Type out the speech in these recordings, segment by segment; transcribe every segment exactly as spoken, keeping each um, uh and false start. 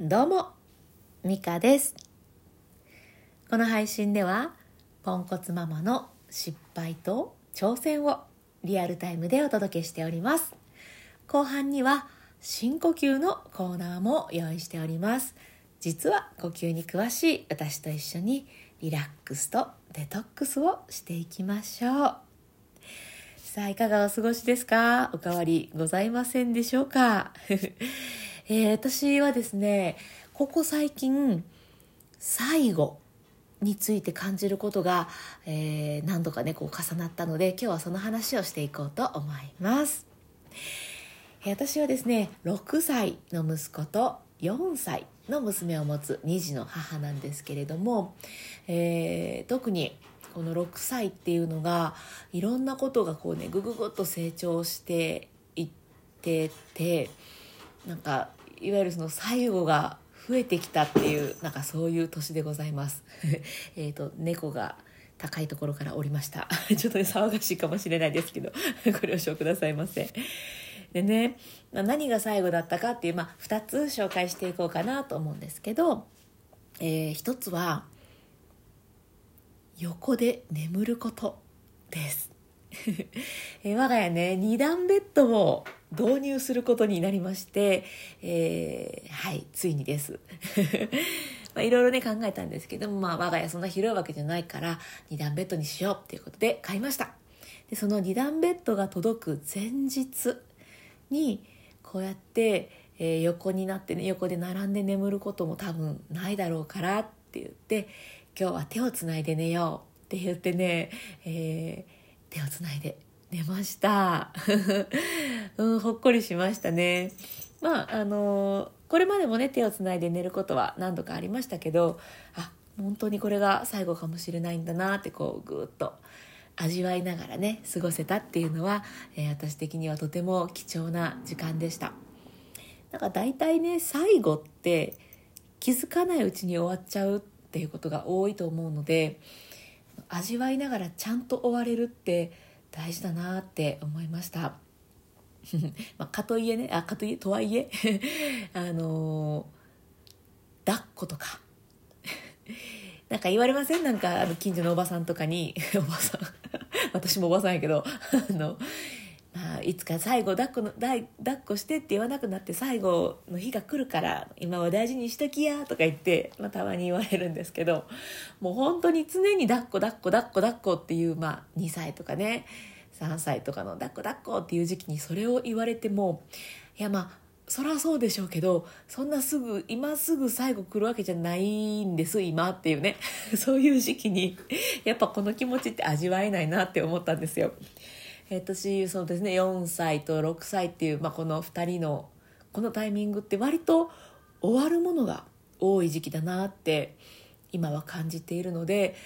どうも、ミカです。この配信ではポンコツママの失敗と挑戦をリアルタイムでお届けしております。後半には深呼吸のコーナーも用意しております。実は呼吸に詳しい私と一緒にリラックスとデトックスをしていきましょう。さあ、いかがお過ごしですか？お変わりございませんでしょうか？えー、私はですね、ここ最近最後について感じることが、えー、何度かねこう重なったので、今日はその話をしていこうと思います。えー、私はですねろくさいの息子とよんさいの娘を持つにじの母なんですけれども、えー、特にこのろくさいっていうのがいろんなことがこうねぐぐぐっと成長していってて、なんかいわゆるその最後が増えてきたっていう、なんかそういう年でございます。えと猫が高いところから降りました。ちょっとね騒がしいかもしれないですけどご了承くださいませ。でね、何が最後だったかっていう、まあ、ふたつ紹介していこうかなと思うんですけど、えー、ひとつは横で眠ることです。えー、我が家ねにだんベッドを導入することになりまして、えー、はい、ついにです。まあ、いろいろね考えたんですけども、まあ、我が家そんな広いわけじゃないからにだんベッドにしようということで買いました。でそのにだんベッドが届く前日にこうやって、えー、横になってね横で並んで眠ることも多分ないだろうからって言って、今日は手をつないで寝ようって言ってね、えー、手をつないで寝ました。うん、ほっこりしましたね。まああのー、これまでもね手をつないで寝ることは何度かありましたけど、あ、本当にこれが最後かもしれないんだなってこうぐーっと味わいながらね過ごせたっていうのは、えー、私的にはとても貴重な時間でした。なんか大体ね最後って気づかないうちに終わっちゃうっていうことが多いと思うので、味わいながらちゃんと終われるって大事だなって思いました。まあ、かといえねあかといえとはいえあのー、抱っことかなんか言われません？なんかあの近所のおばさんとかにおばさん私もおばさんやけどあの、まあ、いつか最後抱っこの抱っこしてって言わなくなって最後の日が来るから今は大事にしときやとか言って、まあ、たまに言われるんですけど、もう本当に常に抱っこ抱っこ抱っこ抱っこっていう、まあ、にさいとかねさんさいとかの抱っこ抱っこっていう時期にそれを言われても、いやまあそりゃそうでしょうけど、そんなすぐ今すぐ最後来るわけじゃないんです今っていうねそういう時期にやっぱこの気持ちって味わえないなって思ったんですよ。私そうですねよんさいとろくさいっていう、まあ、このふたりのこのタイミングって割と終わるものが多い時期だなって今は感じているので、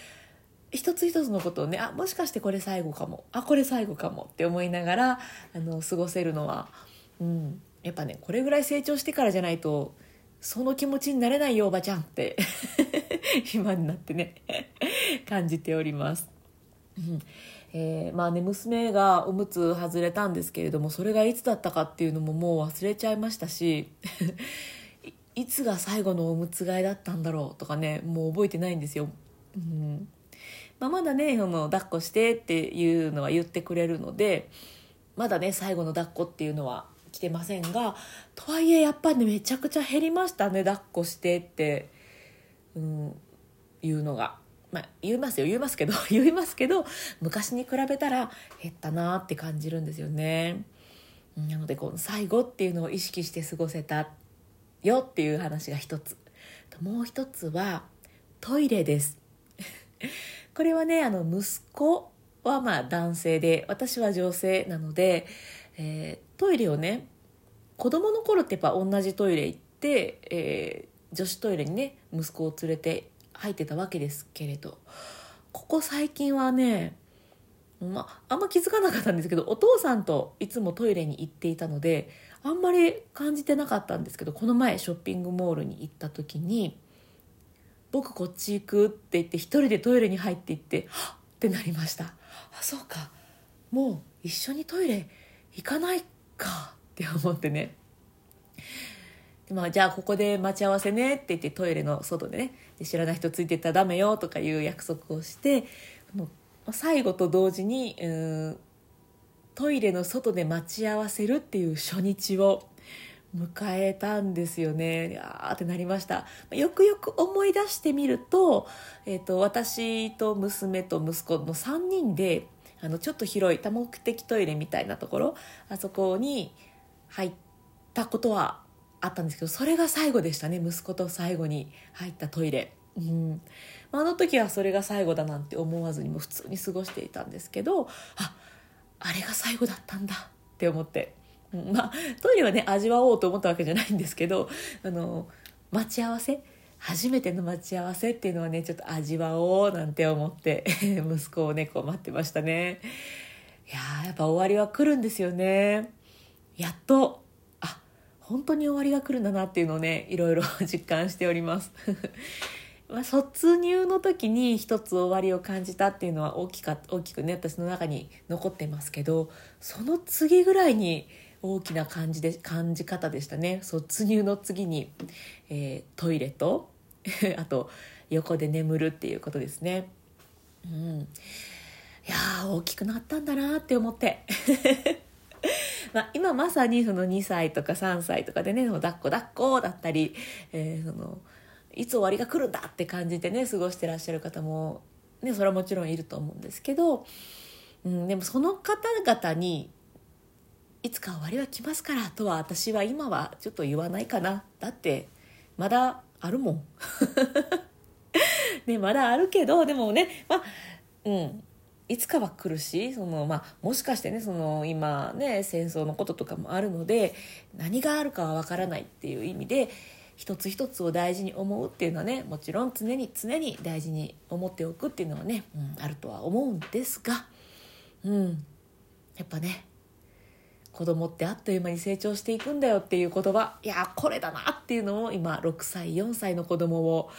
一つ一つのことをね、あ、もしかしてこれ最後かも、あ、これ最後かもって思いながらあの過ごせるのは、うん、やっぱねこれぐらい成長してからじゃないとその気持ちになれないよおばちゃんって今になってね感じております。うんえー、まあね娘がおむつ外れたんですけれども、それがいつだったかっていうのももう忘れちゃいましたしい, いつが最後のおむつ替えだったんだろうとかね、もう覚えてないんですよ。うんまあ、まだね抱っこしてっていうのは言ってくれるので、まだね最後の抱っこっていうのは来てませんが、とはいえやっぱり、ね、めちゃくちゃ減りましたね、抱っこしてって、うん、いうのが、まあ、言いますよ言いますけど言いますけど昔に比べたら減ったなって感じるんですよね。なのでこの最後っていうのを意識して過ごせたよっていう話が一つと、もう一つはトイレです。これはねあの息子はまあ男性で私は女性なので、えー、トイレをね子供の頃ってやっぱ同じトイレ行って、えー、女子トイレにね息子を連れて入ってたわけですけれど、ここ最近はね、まあんま気づかなかったんですけど、お父さんといつもトイレに行っていたのであんまり感じてなかったんですけど、この前ショッピングモールに行った時に僕こっち行くって言って一人でトイレに入っていってはっってなりました。あ、そうか、もう一緒にトイレ行かないかって思ってね、まあ、じゃあここで待ち合わせねって言ってトイレの外でね、知らない人ついてったらダメよとかいう約束をして、最後と同時にうーんトイレの外で待ち合わせるっていう初日を迎えたんですよね。あーってなりました。よくよく思い出してみると、えーと、私と娘と息子のさんにんであのちょっと広い多目的トイレみたいなところ、あそこに入ったことはあったんですけど、それが最後でしたね。息子と最後に入ったトイレ、うん、あの時はそれが最後だなんて思わずにもう普通に過ごしていたんですけど、あ、あれが最後だったんだって思って、うん、まあトイレはね味わおうと思ったわけじゃないんですけど、あの待ち合わせ、初めての待ち合わせっていうのはねちょっと味わおうなんて思って息子をねこう待ってましたね。いやー、やっぱ終わりは来るんですよね。やっとあ本当に終わりが来るんだなっていうのをねいろいろ実感しておりますまあ、卒乳の時に一つ終わりを感じたっていうのは大きか大きくね私の中に残ってますけど、その次ぐらいに大きな感じで感じ方でしたね。卒乳の次に、えー、トイレとあと横で眠るっていうことですね。うん、いやー大きくなったんだなって思ってまあ、今まさにそのにさいとかさんさいとかでね抱っこ抱っこだったり、えー、そのいつ終わりが来るんだって感じでね過ごしてらっしゃる方も、ね、それはもちろんいると思うんですけど、うん、でもその方々にいつか終わりは来ますからとは私は今はちょっと言わないかな。だってまだあるもん、ね、まだあるけど、でもね、まあうん、いつかは来るし、その、まあ、もしかしてねその今ね戦争のこととかもあるので何があるかはわからないっていう意味で一つ一つを大事に思うっていうのはねもちろん常に常に大事に思っておくっていうのはね、うん、あるとは思うんですが、うん、やっぱね子供ってあっという間に成長していくんだよっていう言葉、いやこれだなっていうのを今ろくさいよんさいの子供を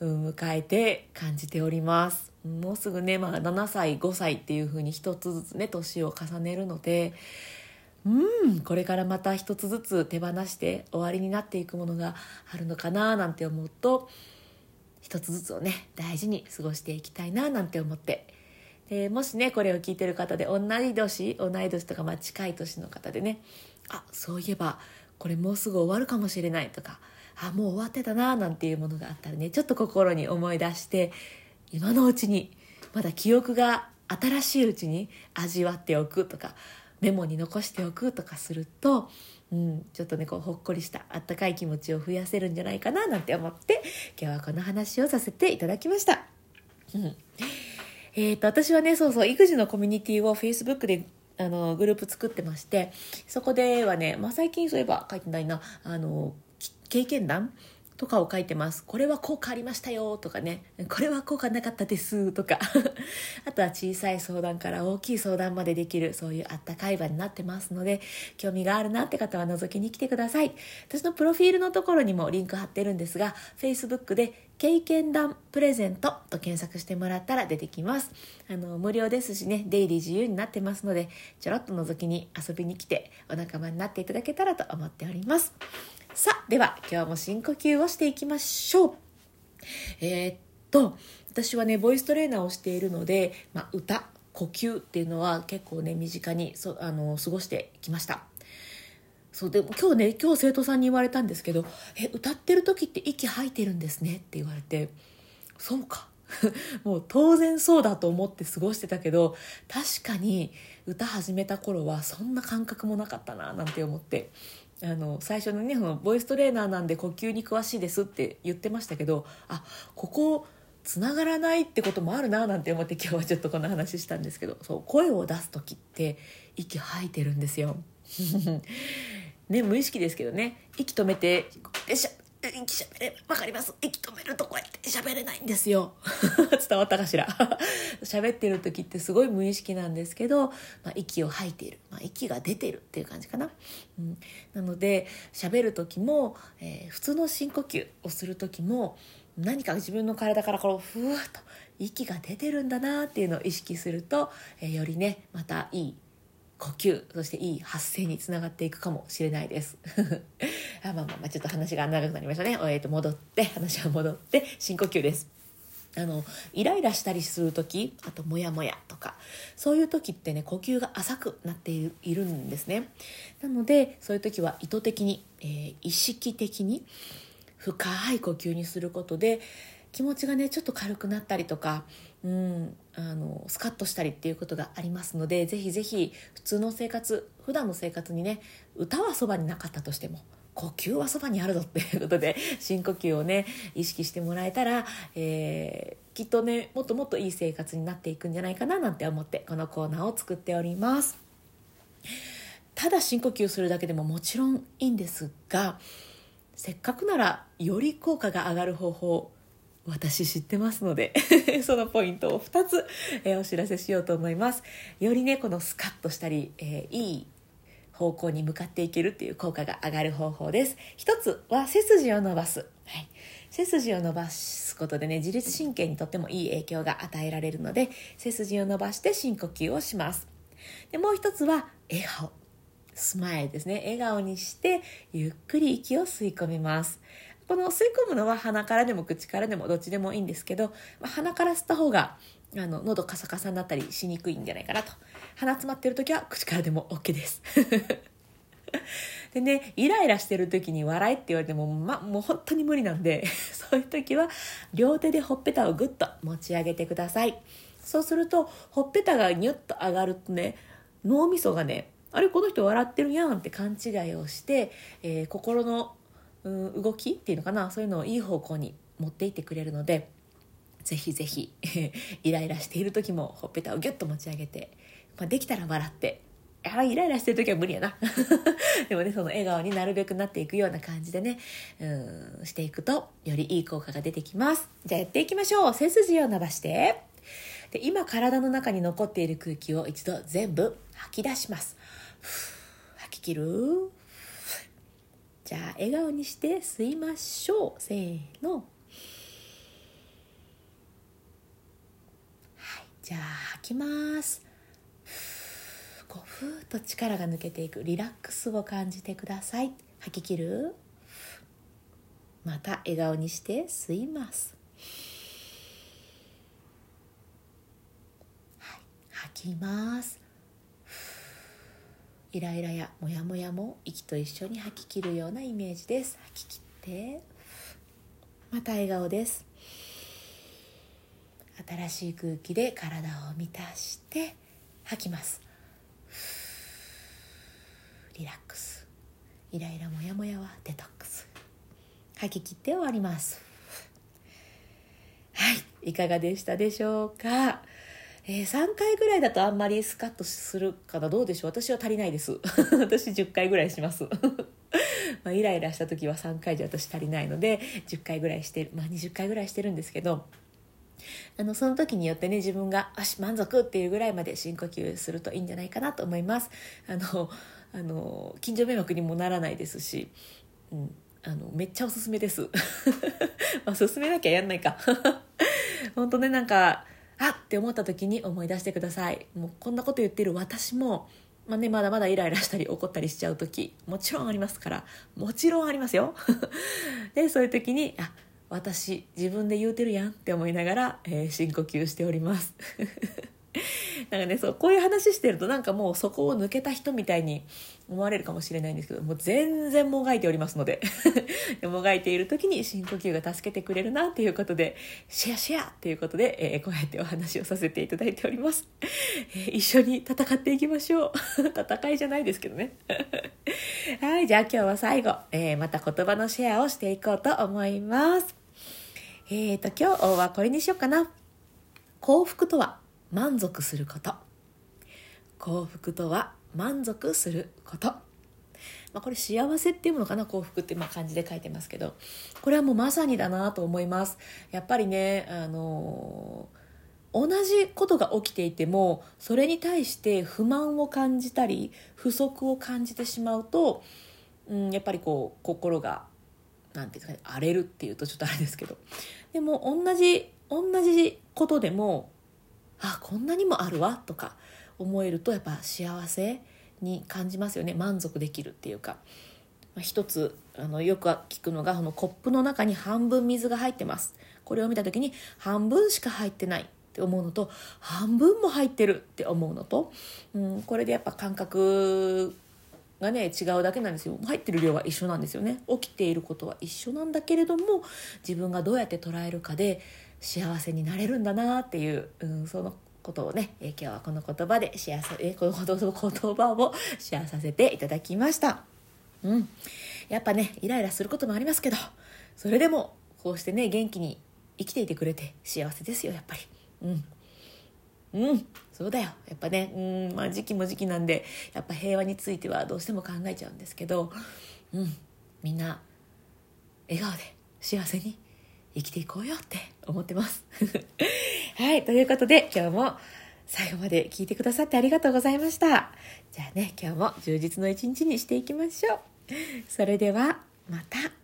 迎えて感じております。もうすぐね、まあ、ななさいごさいっていう風に一つずつね年を重ねるので、うん、これからまた一つずつ手放して終わりになっていくものがあるのかななんて思うと、一つずつをね大事に過ごしていきたいななんて思って、でもしねこれを聞いてる方で同い年同い年とか、まあ近い年の方でね、あそういえばこれもうすぐ終わるかもしれないとか、あもう終わってたななんていうものがあったらねちょっと心に思い出して、今のうちにまだ記憶が新しいうちに味わっておくとかメモに残しておくとかすると、うん、ちょっとねこうほっこりしたあったかい気持ちを増やせるんじゃないかななんて思って今日はこの話をさせていただきました、うんえー、と私はねそうそう育児のコミュニティを Facebook であのグループ作ってまして、そこではね、まあ、最近そういえば書いてないな、あの経験談とかを書いてます。これは効果ありましたよとかね、これは効果なかったですとかあとは小さい相談から大きい相談までできるそういうあったかい場になってますので、興味があるなって方は覗きに来てください。私のプロフィールのところにもリンク貼ってるんですが、 Facebook で経験談プレゼントと検索してもらったら出てきます。あの無料ですしね、出入り自由になってますので、ちょろっと覗きに遊びに来てお仲間になっていただけたらと思っております。さあ、では今日も深呼吸をしていきましょう。えー、っと私はねボイストレーナーをしているので、まあ、歌呼吸っていうのは結構ね身近にそあの過ごしてきました。そうで今日ね今日生徒さんに言われたんですけど、え歌ってる時って息吐いてるんですねって言われて、そうかもう当然そうだと思って過ごしてたけど、確かに歌始めた頃はそんな感覚もなかったななんて思って、あの最初のねボイストレーナーなんで呼吸に詳しいですって言ってましたけど、あここつながらないってこともあるななんて思って今日はちょっとこの話したんですけど、そう声を出す時って息吐いてるんですよね、無意識ですけどね、息止めてしゃ息しゃべれば分かります。息止めるとこうやってしゃべれないんですよ伝わったかしら喋ってる時ってすごい無意識なんですけど、まあ、息を吐いている、まあ、息が出てるっていう感じかな、うん、なので喋る時も、えー、普通の深呼吸をする時も何か自分の体からこうふわっと息が出てるんだなっていうのを意識すると、えー、よりねまたいい呼吸、そしていい発声につながっていくかもしれないですあ、まあまあまあちょっと話が長くなりましたね。えーと戻って話が戻って深呼吸です。あのイライラしたりする時、あとモヤモヤとかそういう時ってね、呼吸が浅くなっているんですね。なのでそういう時は意図的に、えー、意識的に深い呼吸にすることで気持ちがねちょっと軽くなったりとか、うん、あのスカッとしたりっていうことがありますので、ぜひぜひ普通の生活、普段の生活にね、歌はそばになかったとしても呼吸はそばにあるぞっていうことで深呼吸をね意識してもらえたら、えー、きっとねもっともっといい生活になっていくんじゃないかななんて思ってこのコーナーを作っております。ただ深呼吸するだけでももちろんいいんですが、せっかくならより効果が上がる方法、私知ってますのでそのポイントをふたつ、えー、お知らせしようと思います。よりねこのスカッとしたり、えー、いい方向に向かっていけるっていう効果が上がる方法です。一つは背筋を伸ばす、はい、背筋を伸ばすことでね自律神経にとってもいい影響が与えられるので、背筋を伸ばして深呼吸をします。でもう一つは笑顔、スマイルですね。笑顔にしてゆっくり息を吸い込みます。この吸い込むのは鼻からでも口からでもどっちでもいいんですけど、まあ、鼻から吸った方があの喉カサカサになったりしにくいんじゃないかなと。鼻詰まってる時は口からでも OK ですでね、イライラしてる時に笑えって言われても、ま、もう本当に無理なんでそういう時は両手でほっぺたをぐっと持ち上げてください。そうするとほっぺたがニュッと上がるとね、脳みそがね、あれこの人笑ってるやんって勘違いをして、えー、心のうん動きっていうのかな、そういうのをいい方向に持っていってくれるので、ぜひぜひイライラしている時もほっぺたをギュッと持ち上げて、まあ、できたら笑って、あイライラしてる時は無理やなでもねその笑顔になるべくなっていくような感じでね、うんしていくとよりいい効果が出てきます。じゃあやっていきましょう。背筋を伸ばして、で今体の中に残っている空気を一度全部吐き出します。吐き切る。じゃあ笑顔にして吸いましょう。せーの、はい、じゃあ吐きます。こうふーっと力が抜けていくリラックスを感じてください。吐き切る。また笑顔にして吸います。はい、吐きます。イライラやモヤモヤも息と一緒に吐き切るようなイメージです。吐き切ってまた笑顔です。新しい空気で体を満たして吐きます。リラックス、イライラモヤモヤはデトックス。吐き切って終わります。はい、いかがでしたでしょうか。えー、さんかいぐらいだとあんまりスカッとするかな、どうでしょう。私は足りないです私じゅっかいぐらいしますまあイライラした時はさんかいじゃ私足りないのでじゅっかいぐらいしてる、まあ、にじゅっかいぐらいしてるんですけど、あのその時によってね自分があし満足っていうぐらいまで深呼吸するといいんじゃないかなと思います。あのあの近所迷惑にもならないですし、うん、あのめっちゃおすすめですまあ勧めなきゃやんないか本当ね、なんかあって思った時に思い出してください。もうこんなこと言ってる私も、まあね、まだまだイライラしたり怒ったりしちゃう時もちろんありますから、もちろんありますよでそういう時にあ私自分で言うてるやんって思いながら、えー、深呼吸しておりますなんかね、そうこういう話してるとなんかもうそこを抜けた人みたいに思われるかもしれないんですけど、もう全然もがいておりますのでもがいている時に深呼吸が助けてくれるなということでシェアシェアということで、えー、こうやってお話をさせていただいております、えー、一緒に戦っていきましょう戦いじゃないですけどねはい、じゃあ今日は最後、えー、また言葉のシェアをしていこうと思います。えーと今日はこれにしようかな。幸福とは満足すること。幸福とは満足すること、まあ、これ幸せっていうものかな。幸福ってまあ漢字で書いてますけど、これはもうまさにだなと思います。やっぱりね、あのー、同じことが起きていてもそれに対して不満を感じたり不足を感じてしまうと、うん、やっぱりこう心がなんていうか、ね、荒れるっていうとちょっとあれですけど、でも同じ同じことでもあこんなにもあるわとか思えるとやっぱ幸せに感じますよね。満足できるっていうか、一つあのよく聞くのが、このコップの中に半分水が入ってます、これを見た時に半分しか入ってないって思うのと、半分も入ってるって思うのと、うん、これでやっぱ感覚がね違うだけなんですよ。入ってる量は一緒なんですよね。起きていることは一緒なんだけれども、自分がどうやって捉えるかで幸せになれるんだなっていう、うん、そのことをね、え今日はこの言葉でシェアさ、えこの言葉をシェアさせていただきました。うん、やっぱねイライラすることもありますけど、それでもこうしてね元気に生きていてくれて幸せですよやっぱり。うんうん、そうだよやっぱね、うん、まあ、時期も時期なんでやっぱ平和についてはどうしても考えちゃうんですけど、うん、みんな笑顔で幸せに生きていこうよって思ってますはい、ということで今日も最後まで聞いてくださってありがとうございました。じゃあね、今日も充実の一日にしていきましょう。それではまた。